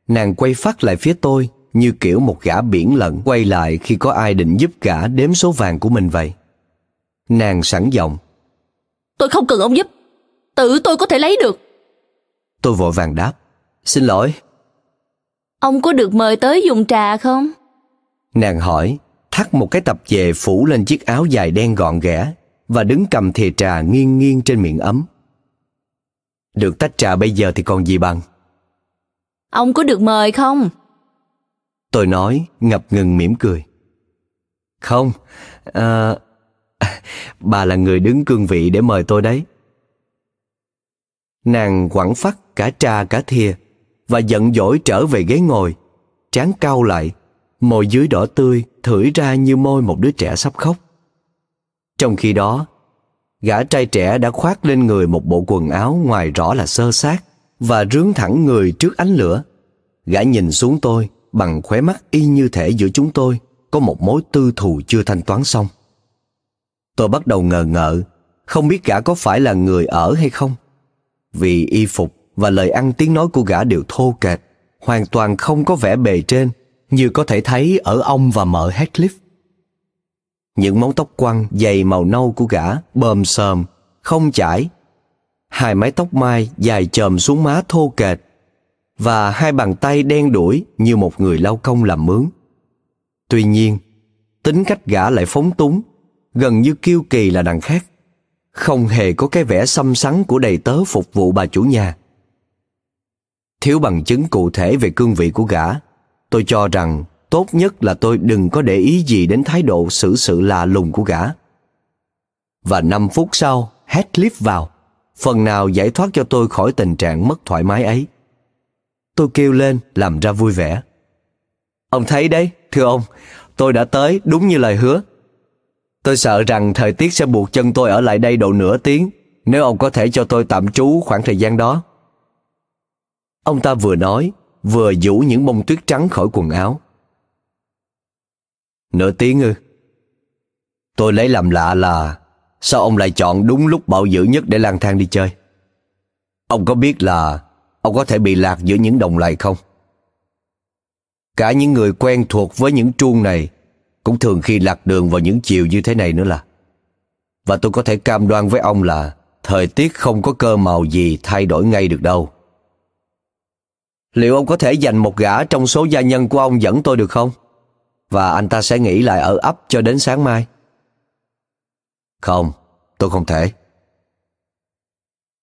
Nàng quay phắt lại phía tôi như kiểu một gã biển lận quay lại khi có ai định giúp gã đếm số vàng của mình vậy. Nàng sẵn giọng: tôi không cần ông giúp, tự tôi có thể lấy được. Tôi vội vàng đáp: xin lỗi. Ông có được mời tới dùng trà không? Nàng hỏi, thắt một cái tập về phủ lên chiếc áo dài đen gọn ghẽ và đứng cầm thìa trà nghiêng nghiêng trên miệng ấm. Được tách trà bây giờ thì còn gì bằng. Ông có được mời không? Tôi nói, ngập ngừng mỉm cười. Không, à, bà là người đứng cương vị để mời tôi đấy. Nàng quẳng phắt cả trà cả thìa và giận dỗi trở về ghế ngồi, trán cau lại, môi dưới đỏ tươi thưởi ra như môi một đứa trẻ sắp khóc. Trong khi đó, gã trai trẻ đã khoác lên người một bộ quần áo ngoài rõ là sơ sát và rướn thẳng người trước ánh lửa. Gã nhìn xuống tôi bằng khóe mắt y như thể giữa chúng tôi có một mối tư thù chưa thanh toán xong. Tôi bắt đầu ngờ ngợ, không biết gã có phải là người ở hay không, vì y phục và lời ăn tiếng nói của gã đều thô kệch, hoàn toàn không có vẻ bề trên như có thể thấy ở ông và mợ Heathcliff. Những móng tóc quăn dày màu nâu của gã bờm sờm, không chải, hai mái tóc mai dài chòm xuống má thô kệch và hai bàn tay đen đủi như một người lao công làm mướn. Tuy nhiên, tính cách gã lại phóng túng, gần như kiêu kỳ là đằng khác, không hề có cái vẻ xăm xắn của đầy tớ phục vụ bà chủ nhà. Thiếu bằng chứng cụ thể về cương vị của gã, tôi cho rằng tốt nhất là tôi đừng có để ý gì đến thái độ xử sự lạ lùng của gã. Và năm phút sau, Heathcliff vào, phần nào giải thoát cho tôi khỏi tình trạng mất thoải mái ấy. Tôi kêu lên làm ra vui vẻ: ông thấy đấy, thưa ông, tôi đã tới đúng như lời hứa. Tôi sợ rằng thời tiết sẽ buộc chân tôi ở lại đây độ nửa tiếng, nếu ông có thể cho tôi tạm trú khoảng thời gian đó. Ông ta vừa nói, vừa giũ những bông tuyết trắng khỏi quần áo. Nửa tiếng ư? Tôi lấy làm lạ là sao ông lại chọn đúng lúc bão dữ nhất để lang thang đi chơi. Ông có biết là ông có thể bị lạc giữa những đồng lầy không? Cả những người quen thuộc với những truông này cũng thường khi lạc đường vào những chiều như thế này nữa là. Và tôi có thể cam đoan với ông là thời tiết không có cơ màu gì thay đổi ngay được đâu. Liệu ông có thể dành một gã trong số gia nhân của ông dẫn tôi được không? Và anh ta sẽ nghỉ lại ở ấp cho đến sáng mai. Không, tôi không thể.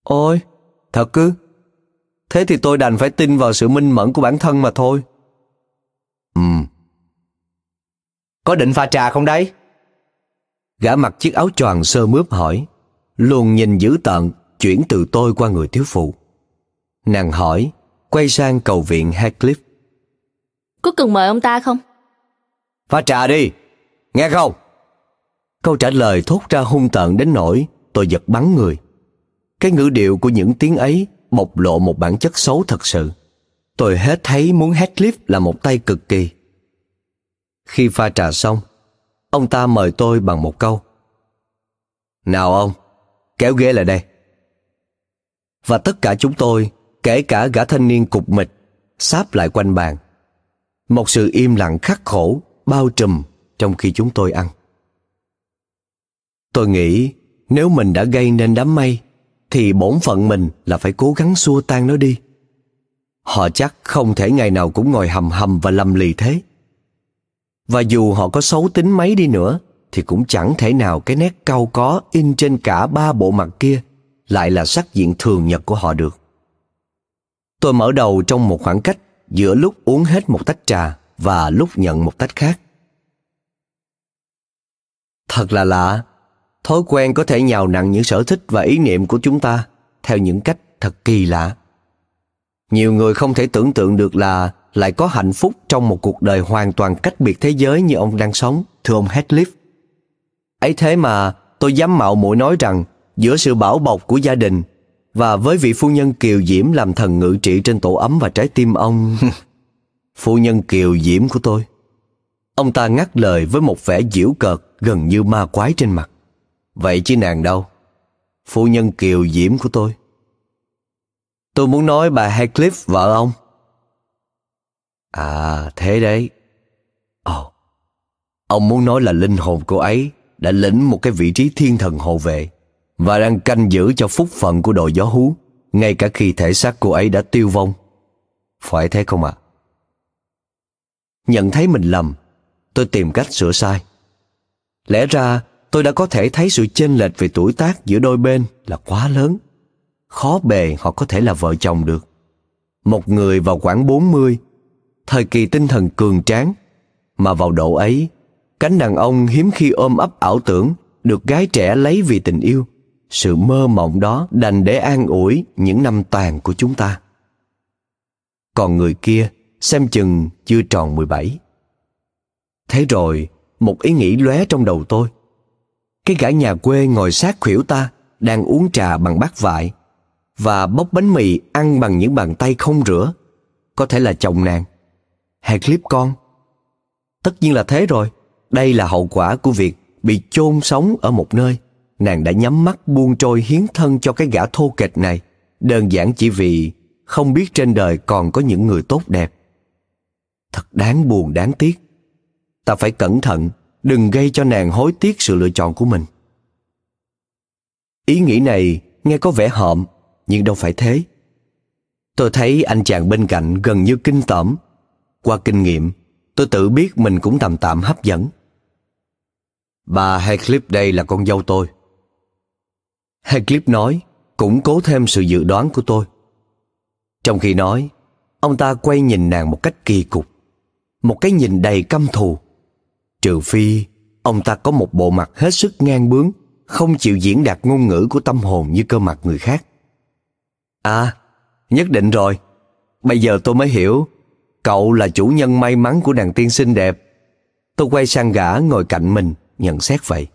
Ôi, thật ư? Thế thì tôi đành phải tin vào sự minh mẫn của bản thân mà thôi. Ừm. Có định pha trà không đấy? Gã mặc chiếc áo choàng sơ mướp hỏi, luồng nhìn dữ tợn chuyển từ tôi qua người thiếu phụ. Nàng hỏi, quay sang cầu viện Heathcliff. Có cần mời ông ta không? Pha trà đi, nghe không? Câu trả lời thốt ra hung tợn đến nỗi tôi giật bắn người. Cái ngữ điệu của những tiếng ấy bộc lộ một bản chất xấu thật sự. Tôi hết thấy muốn Heathcliff là một tay cực kỳ. Khi pha trà xong, ông ta mời tôi bằng một câu. Nào ông, kéo ghế lại đây. Và tất cả chúng tôi, kể cả gã thanh niên cục mịch, sáp lại quanh bàn. Một sự im lặng khắc khổ bao trùm trong khi chúng tôi ăn. Tôi nghĩ nếu mình đã gây nên đám mây thì bổn phận mình là phải cố gắng xua tan nó đi. Họ chắc không thể ngày nào cũng ngồi hầm hầm và lầm lì thế. Và dù họ có xấu tính mấy đi nữa thì cũng chẳng thể nào cái nét cau có in trên cả ba bộ mặt kia lại là sắc diện thường nhật của họ được. Tôi mở đầu trong một khoảng cách giữa lúc uống hết một tách trà và lúc nhận một tách khác. Thật là lạ, thói quen có thể nhào nặn những sở thích và ý niệm của chúng ta theo những cách thật kỳ lạ. Nhiều người không thể tưởng tượng được là lại có hạnh phúc trong một cuộc đời hoàn toàn cách biệt thế giới như ông đang sống, thưa ông Heathcliff. Ấy thế mà tôi dám mạo muội nói rằng giữa sự bảo bọc của gia đình và với vị phu nhân kiều diễm làm thần ngự trị trên tổ ấm và trái tim ông... Phu nhân kiều diễm của tôi. Ông ta ngắt lời với một vẻ giễu cợt gần như ma quái trên mặt. Vậy chứ nàng đâu? Phu nhân kiều diễm của tôi. Tôi muốn nói bà Heathcliff, vợ ông. À, thế đấy. Ồ, ông muốn nói là linh hồn cô ấy đã lĩnh một cái vị trí thiên thần hộ vệ và đang canh giữ cho phúc phận của đồi gió hú, ngay cả khi thể xác cô ấy đã tiêu vong. Phải thế không ạ? À? Nhận thấy mình lầm, tôi tìm cách sửa sai. Lẽ ra tôi đã có thể thấy sự chênh lệch về tuổi tác giữa đôi bên là quá lớn. Khó bề họ có thể là vợ chồng được. Một người vào khoảng bốn mươi, thời kỳ tinh thần cường tráng, mà vào độ ấy, cánh đàn ông hiếm khi ôm ấp ảo tưởng được gái trẻ lấy vì tình yêu. Sự mơ mộng đó đành để an ủi những năm tàn của chúng ta. Còn người kia xem chừng chưa tròn mười bảy. Thế rồi, một ý nghĩ lóe trong đầu tôi. Cái gã nhà quê ngồi sát khuỷu ta đang uống trà bằng bát vại và bóc bánh mì ăn bằng những bàn tay không rửa, có thể là chồng nàng, Heathcliff con. Tất nhiên là thế rồi. Đây là hậu quả của việc bị chôn sống ở một nơi. Nàng đã nhắm mắt buông trôi hiến thân cho cái gã thô kệch này, đơn giản chỉ vì không biết trên đời còn có những người tốt đẹp. Thật đáng buồn đáng tiếc. Ta phải cẩn thận, đừng gây cho nàng hối tiếc sự lựa chọn của mình. Ý nghĩ này nghe có vẻ hợm, nhưng đâu phải thế. Tôi thấy anh chàng bên cạnh gần như kinh tởm. Qua kinh nghiệm, tôi tự biết mình cũng tầm tạm hấp dẫn. Bà Heathcliff đây là con dâu tôi. Heathcliff nói, củng cố thêm sự dự đoán của tôi. Trong khi nói, ông ta quay nhìn nàng một cách kỳ cục, một cái nhìn đầy căm thù. Trừ phi, ông ta có một bộ mặt hết sức ngang bướng, không chịu diễn đạt ngôn ngữ của tâm hồn như cơ mặt người khác. À, nhất định rồi. Bây giờ tôi mới hiểu. Cậu là chủ nhân may mắn của nàng tiên xinh đẹp. Tôi quay sang gã ngồi cạnh mình, nhận xét vậy.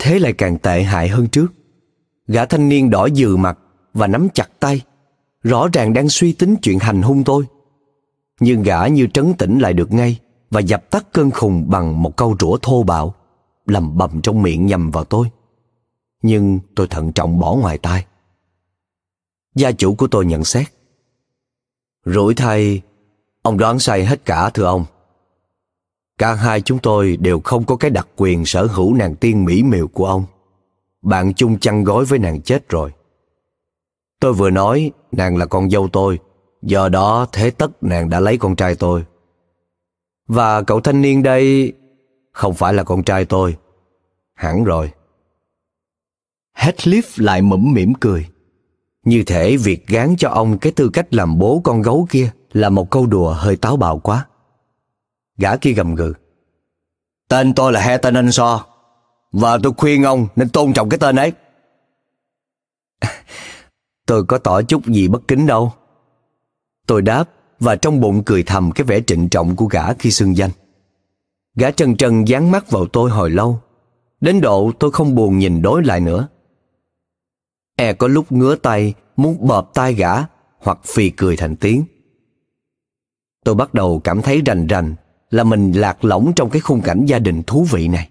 thế lại càng tệ hại hơn trước. Gã thanh niên đỏ dừ mặt và nắm chặt tay, rõ ràng đang suy tính chuyện hành hung tôi. Nhưng gã như trấn tĩnh lại được ngay và dập tắt cơn khùng bằng một câu rủa thô bạo, lầm bầm trong miệng nhằm vào tôi. Nhưng tôi thận trọng bỏ ngoài tai. Gia chủ của tôi nhận xét: "Rủi thay, ông đoán sai hết cả thưa ông. Cả hai chúng tôi đều không có cái đặc quyền sở hữu nàng tiên mỹ miều của ông. Bạn chung chăn gối với nàng chết rồi. Tôi vừa nói nàng là con dâu tôi, do đó thế tất nàng đã lấy con trai tôi. Và cậu thanh niên đây không phải là con trai tôi, hẳn rồi." Heathcliff lại mũm mỉm cười. Như thể việc gán cho ông cái tư cách làm bố con gấu kia là một câu đùa hơi táo bạo quá. Gã kia gầm gừ: "Tên tôi là Hareton So, và tôi khuyên ông nên tôn trọng cái tên ấy." Tôi có tỏ chút gì bất kính đâu, tôi đáp, và trong bụng cười thầm cái vẻ trịnh trọng của gã khi xưng danh. Gã trần trần dán mắt vào tôi hồi lâu, đến độ tôi không buồn nhìn đối lại nữa. E có lúc ngứa tay muốn bợp tai gã hoặc phì cười thành tiếng. Tôi bắt đầu cảm thấy rành rành là mình lạc lõng trong cái khung cảnh gia đình thú vị này.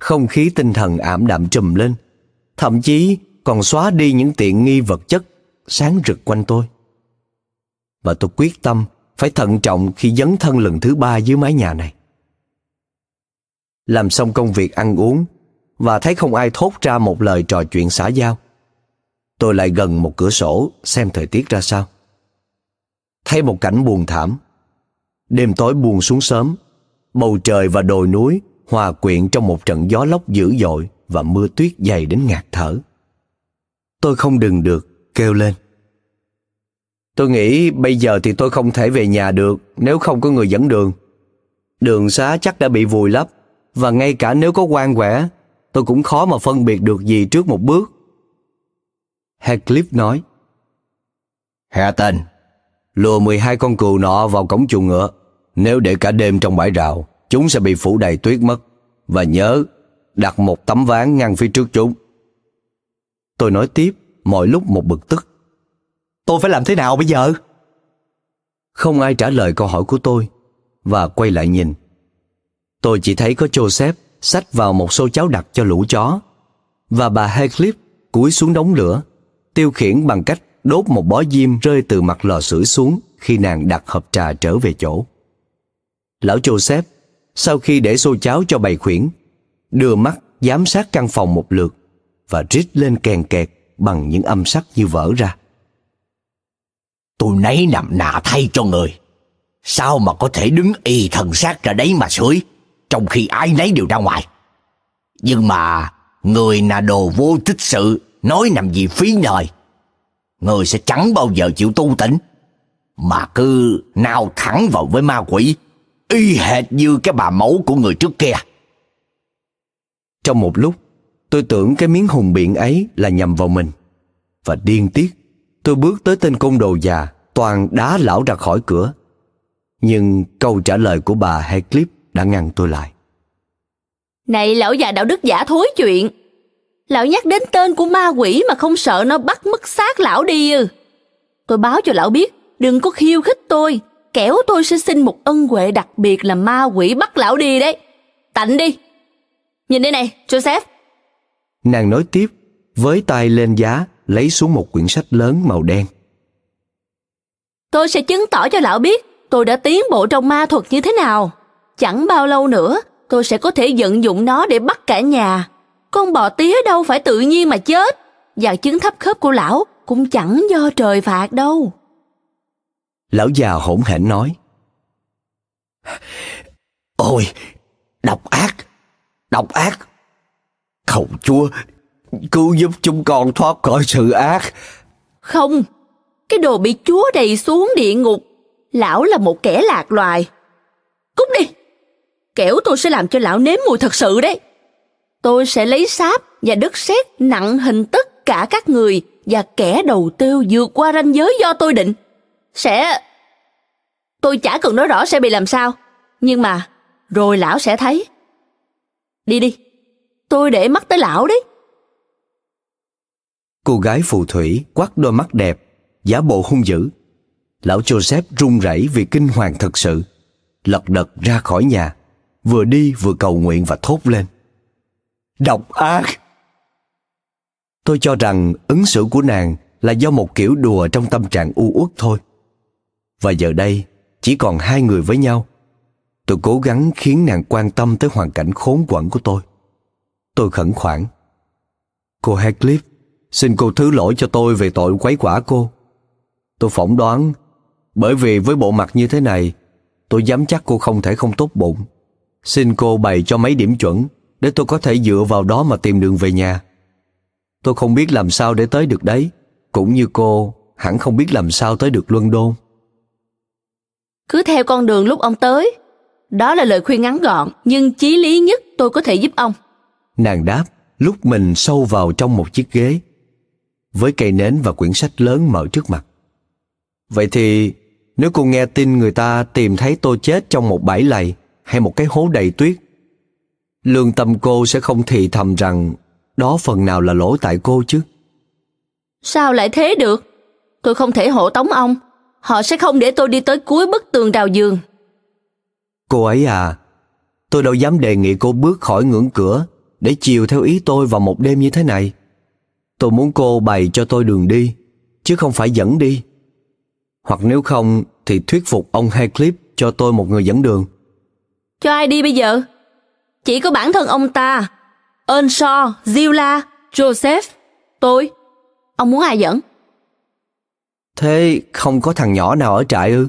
Không khí tinh thần ảm đạm trùm lên, thậm chí còn xóa đi những tiện nghi vật chất sáng rực quanh tôi. Và tôi quyết tâm phải thận trọng khi dấn thân lần thứ ba dưới mái nhà này. Làm xong công việc ăn uống và thấy không ai thốt ra một lời trò chuyện xã giao, tôi lại gần một cửa sổ xem thời tiết ra sao. Thấy một cảnh buồn thảm. Đêm tối buông xuống sớm, bầu trời và đồi núi hòa quyện trong một trận gió lốc dữ dội và mưa tuyết dày đến ngạt thở. Tôi không đừng được kêu lên: "Tôi nghĩ bây giờ thì tôi không thể về nhà được nếu không có người dẫn đường. Đường xá chắc đã bị vùi lấp, và ngay cả nếu có quang quẻ, tôi cũng khó mà phân biệt được gì trước một bước." Heathcliff nói: "Hareton, lùa mười hai con cừu nọ vào cổng chuồng ngựa. Nếu để cả đêm trong bãi rào, chúng sẽ bị phủ đầy tuyết mất. Và nhớ, đặt một tấm ván ngăn phía trước chúng." Tôi nói tiếp, mọi lúc một bực tức: "Tôi phải làm thế nào bây giờ?" Không ai trả lời câu hỏi của tôi, và quay lại nhìn. Tôi chỉ thấy có Joseph xách vào một xô cháo đặc cho lũ chó, và bà Heathcliff cúi xuống đống lửa, tiêu khiển bằng cách đốt một bó diêm rơi từ mặt lò sưởi xuống khi nàng đặt hộp trà trở về chỗ. Lão Joseph, sau khi để xô cháo cho bầy khuyển, đưa mắt giám sát căn phòng một lượt và rít lên kèn kẹt bằng những âm sắc như vỡ ra: "Tôi nấy nằm nạ thay cho người. Sao mà có thể đứng y thần xác ra đấy mà sưởi, trong khi ai nấy đều ra ngoài? Nhưng mà người là đồ vô tích sự, nói nằm gì phí lời. Người sẽ chẳng bao giờ chịu tu tỉnh, mà cứ nào thẳng vào với ma quỷ, y hệt như cái bà mẫu của người trước kia." Trong một lúc, tôi tưởng cái miếng hùng biện ấy là nhằm vào mình, và điên tiết, tôi bước tới tên côn đồ già, toàn đá lão ra khỏi cửa. Nhưng câu trả lời của bà Heathcliff đã ngăn tôi lại: "Này lão già đạo đức giả thối chuyện, lão nhắc đến tên của ma quỷ mà không sợ nó bắt mất xác lão đi ư? Tôi báo cho lão biết, đừng có khiêu khích tôi, kẻo tôi sẽ xin một ân huệ đặc biệt là ma quỷ bắt lão đi đấy. Tạnh đi. Nhìn đây này, Joseph." Nàng nói tiếp, với tay lên giá lấy xuống một quyển sách lớn màu đen: "Tôi sẽ chứng tỏ cho lão biết tôi đã tiến bộ trong ma thuật như thế nào. Chẳng bao lâu nữa tôi sẽ có thể vận dụng nó để bắt cả nhà. Con bò tía đâu phải tự nhiên mà chết, và chứng thấp khớp của lão cũng chẳng do trời phạt đâu." Lão già hổn hển nói: "Ôi, độc ác, độc ác! Cầu Chúa cứu giúp chúng con thoát khỏi sự ác." "Không, cái đồ bị Chúa đầy xuống địa ngục, lão là một kẻ lạc loài. Cút đi, kẻo tôi sẽ làm cho lão nếm mùi thật sự đấy. Tôi sẽ lấy sáp và đất sét nặng hình tất cả các người, và kẻ đầu tiêu vượt qua ranh giới do tôi định sẽ... Tôi chả cần nói rõ sẽ bị làm sao, nhưng mà rồi lão sẽ thấy. Đi đi, tôi để mắt tới lão đấy. Cô gái phù thủy quắc đôi mắt đẹp, giả bộ hung dữ. Lão Joseph run rẩy vì kinh hoàng thật sự, lật đật ra khỏi nhà, vừa đi vừa cầu nguyện và thốt lên: "Độc ác!" Tôi cho rằng ứng xử của nàng là do một kiểu đùa trong tâm trạng u uất thôi. Và giờ đây chỉ còn hai người với nhau. Tôi cố gắng khiến nàng quan tâm tới hoàn cảnh khốn quẫn của tôi. Tôi khẩn khoản: "Cô Heathcliff, xin cô thứ lỗi cho tôi về tội quấy quả cô. Tôi phỏng đoán, bởi vì với bộ mặt như thế này, tôi dám chắc cô không thể không tốt bụng. Xin cô bày cho mấy điểm chuẩn để tôi có thể dựa vào đó mà tìm đường về nhà. Tôi không biết làm sao để tới được đấy, cũng như cô hẳn không biết làm sao tới được London." "Cứ theo con đường lúc ông tới. Đó là lời khuyên ngắn gọn nhưng chí lý nhất tôi có thể giúp ông," nàng đáp lúc mình sâu vào trong một chiếc ghế, với cây nến và quyển sách lớn mở trước mặt. "Vậy thì nếu cô nghe tin người ta tìm thấy tôi chết trong một bãi lầy hay một cái hố đầy tuyết, lương tâm cô sẽ không thì thầm rằng đó phần nào là lỗi tại cô chứ?" "Sao lại thế được? Tôi không thể hộ tống ông. Họ sẽ không để tôi đi tới cuối bức tường rào giường." "Cô ấy à, tôi đâu dám đề nghị cô bước khỏi ngưỡng cửa để chiều theo ý tôi vào một đêm như thế này. Tôi muốn cô bày cho tôi đường đi, chứ không phải dẫn đi. Hoặc nếu không thì thuyết phục ông Heathcliff cho tôi một người dẫn đường." "Cho ai đi bây giờ? Chỉ có bản thân ông ta, Earnshaw, Zilla, Joseph, tôi. Ông muốn ai dẫn?" "Thế không có thằng nhỏ nào ở trại ư?"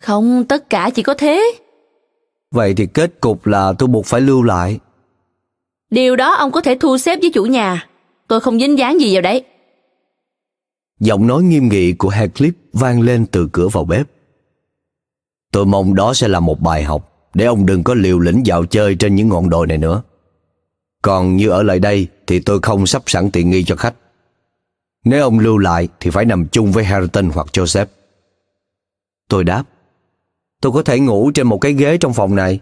"Không, tất cả chỉ có thế." "Vậy thì kết cục là tôi buộc phải lưu lại." "Điều đó ông có thể thu xếp với chủ nhà. Tôi không dính dáng gì vào đấy." Giọng nói nghiêm nghị của Heathcliff vang lên từ cửa vào bếp. "Tôi mong đó sẽ là một bài học để ông đừng có liều lĩnh dạo chơi trên những ngọn đồi này nữa. Còn như ở lại đây thì tôi không sắp sẵn tiện nghi cho khách. Nếu ông lưu lại thì phải nằm chung với Hareton hoặc Joseph." Tôi đáp: "Tôi có thể ngủ trên một cái ghế trong phòng này."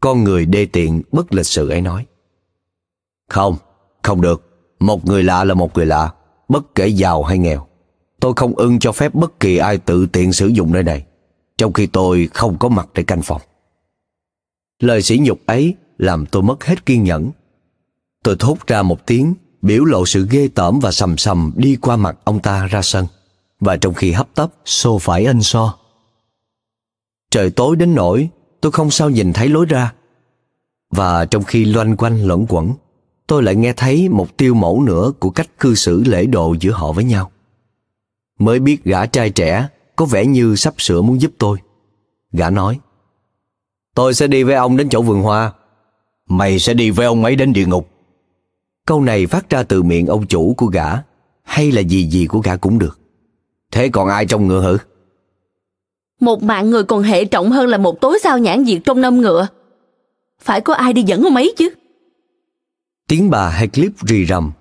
Con người đê tiện bất lịch sự ấy nói: "Không, không được. Một người lạ là một người lạ, bất kể giàu hay nghèo. Tôi không ưng cho phép bất kỳ ai tự tiện sử dụng nơi này, trong khi tôi không có mặt để canh phòng." Lời sỉ nhục ấy làm tôi mất hết kiên nhẫn. Tôi thốt ra một tiếng, biểu lộ sự ghê tởm và sầm sầm đi qua mặt ông ta ra sân, và trong khi hấp tấp xô phải Earnshaw. Trời tối đến nỗi tôi không sao nhìn thấy lối ra, và trong khi loanh quanh luẩn quẩn, tôi lại nghe thấy một tiêu mẫu nữa của cách cư xử lễ độ giữa họ với nhau. Mới biết gã trai trẻ có vẻ như sắp sửa muốn giúp tôi. Gã nói: "Tôi sẽ đi với ông đến chỗ vườn hoa. Mày sẽ đi với ông ấy đến địa ngục." Câu này phát ra từ miệng ông chủ của gã, hay là gì gì của gã cũng được. "Thế còn ai trong ngựa hử?" "Một mạng người còn hệ trọng hơn là một tối sao nhãn diệt trong năm ngựa. Phải có ai đi dẫn ông ấy chứ." Tiếng bà Heathcliff rì rầm.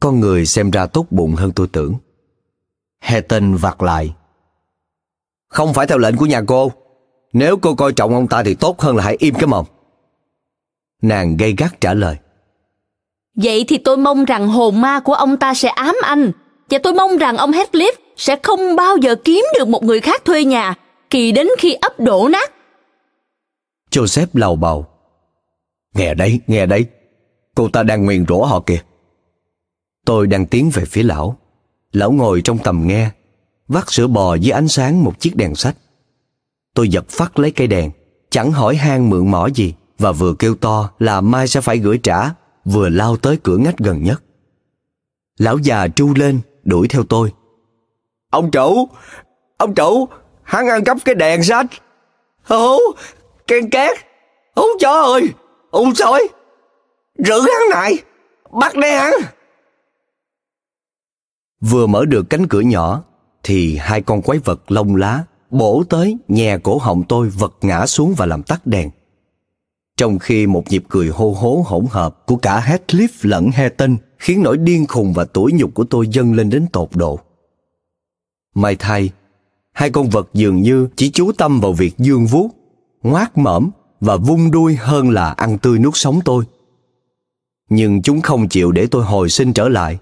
Con người xem ra tốt bụng hơn tôi tưởng. Hareton vặt lại: "Không phải theo lệnh của nhà cô. Nếu cô coi trọng ông ta thì tốt hơn là hãy im cái mồm." Nàng gay gắt trả lời: "Vậy thì tôi mong rằng hồn ma của ông ta sẽ ám anh, và tôi mong rằng ông Heathcliff sẽ không bao giờ kiếm được một người khác thuê nhà, kỳ đến khi ấp đổ nát." Joseph lầu bầu: "Nghe đấy, nghe đấy. Cô ta đang nguyền rủa họ kìa." Tôi đang tiến về phía lão. Lão ngồi trong tầm nghe, vắt sữa bò dưới ánh sáng một chiếc đèn sách. Tôi giật phắt lấy cây đèn, chẳng hỏi han mượn mỏ gì, và vừa kêu to là mai sẽ phải gửi trả, vừa lao tới cửa ngách gần nhất. Lão già tru lên, đuổi theo tôi: "Ông chủ, ông chủ, hắn ăn cắp cái đèn sách. Hú, ken két, hú chó ơi, ung sói, rử hắn lại, bắt đây hắn." Vừa mở được cánh cửa nhỏ thì hai con quái vật lông lá bổ tới nhè cổ họng tôi, vật ngã xuống và làm tắt đèn. Trong khi một nhịp cười hô hố hỗn hợp của cả Heathcliff lẫn Hareton khiến nỗi điên khùng và tủi nhục của tôi dâng lên đến tột độ. May thay, hai con vật dường như chỉ chú tâm vào việc giương vuốt, ngoác mõm và vung đuôi hơn là ăn tươi nuốt sống tôi. Nhưng chúng không chịu để tôi hồi sinh trở lại,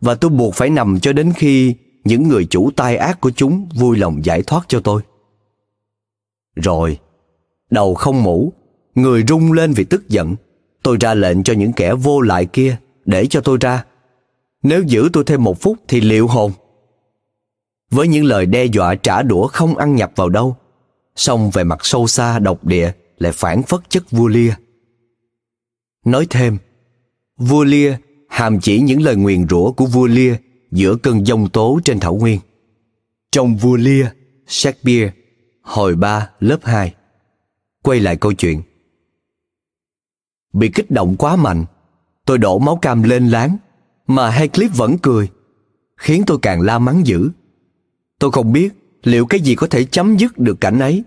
và tôi buộc phải nằm cho đến khi những người chủ tai ác của chúng vui lòng giải thoát cho tôi. Rồi, đầu không mũ, người rung lên vì tức giận, tôi ra lệnh cho những kẻ vô lại kia để cho tôi ra. Nếu giữ tôi thêm một phút thì liệu hồn. Với những lời đe dọa trả đũa không ăn nhập vào đâu, song về mặt sâu xa độc địa lại phảng phất chất vua lia. Nói thêm, vua lia hàm chỉ những lời nguyền rủa của vua lia giữa cơn giông tố trên thảo nguyên. Trong vua lia, Shakespeare, hồi ba lớp hai. Quay lại câu chuyện. Bị kích động quá mạnh, tôi đổ máu cam lên láng, mà Heathcliff vẫn cười, khiến tôi càng la mắng dữ. Tôi không biết liệu cái gì có thể chấm dứt được cảnh ấy,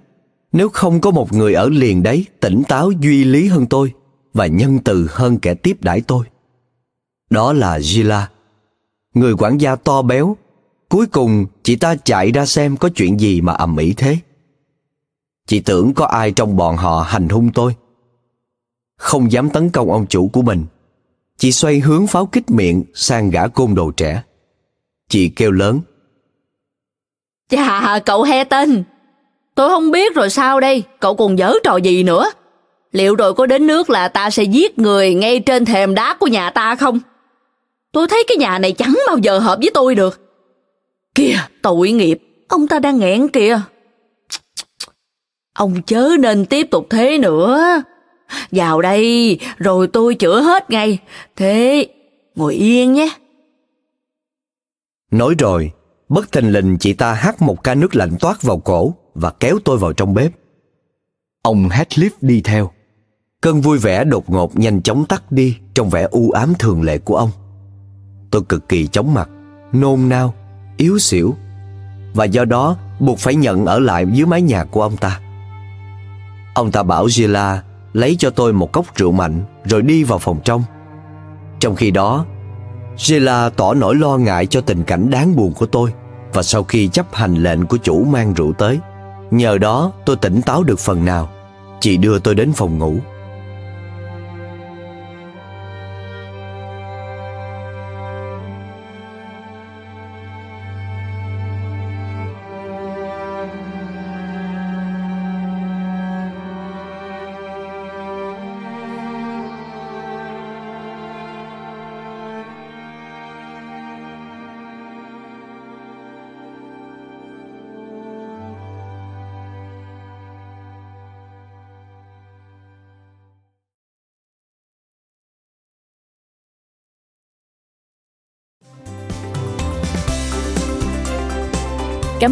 nếu không có một người ở liền đấy tỉnh táo duy lý hơn tôi và nhân từ hơn kẻ tiếp đãi tôi. Đó là Gila, người quản gia to béo. Cuối cùng chị ta chạy ra xem có chuyện gì mà ầm ĩ thế. Chị tưởng có ai trong bọn họ hành hung tôi. Không dám tấn công ông chủ của mình, chị xoay hướng pháo kích miệng sang gã côn đồ trẻ. Chị kêu lớn: "Chà, cậu Hareton, tôi không biết rồi sao đây, cậu còn giở trò gì nữa? Liệu rồi có đến nước là ta sẽ giết người ngay trên thềm đá của nhà ta không? Tôi thấy cái nhà này chẳng bao giờ hợp với tôi được. Kìa, tội nghiệp, ông ta đang nghẹn kìa. Ông chớ nên tiếp tục thế nữa. Vào đây, rồi tôi chữa hết ngay. Thế, ngồi yên nhé." Nói rồi, bất thình lình chị ta hắt một ca nước lạnh toát vào cổ và kéo tôi vào trong bếp. Ông Heathcliff đi theo. Cơn vui vẻ đột ngột nhanh chóng tắt đi trong vẻ u ám thường lệ của ông. Tôi cực kỳ chóng mặt, nôn nao, yếu xỉu, và do đó buộc phải nhận ở lại dưới mái nhà của ông ta. Ông ta bảo Gila lấy cho tôi một cốc rượu mạnh rồi đi vào phòng trong. Trong khi đó, Gila tỏ nỗi lo ngại cho tình cảnh đáng buồn của tôi, và sau khi chấp hành lệnh của chủ mang rượu tới, nhờ đó tôi tỉnh táo được phần nào. Chị đưa tôi đến phòng ngủ. Cảm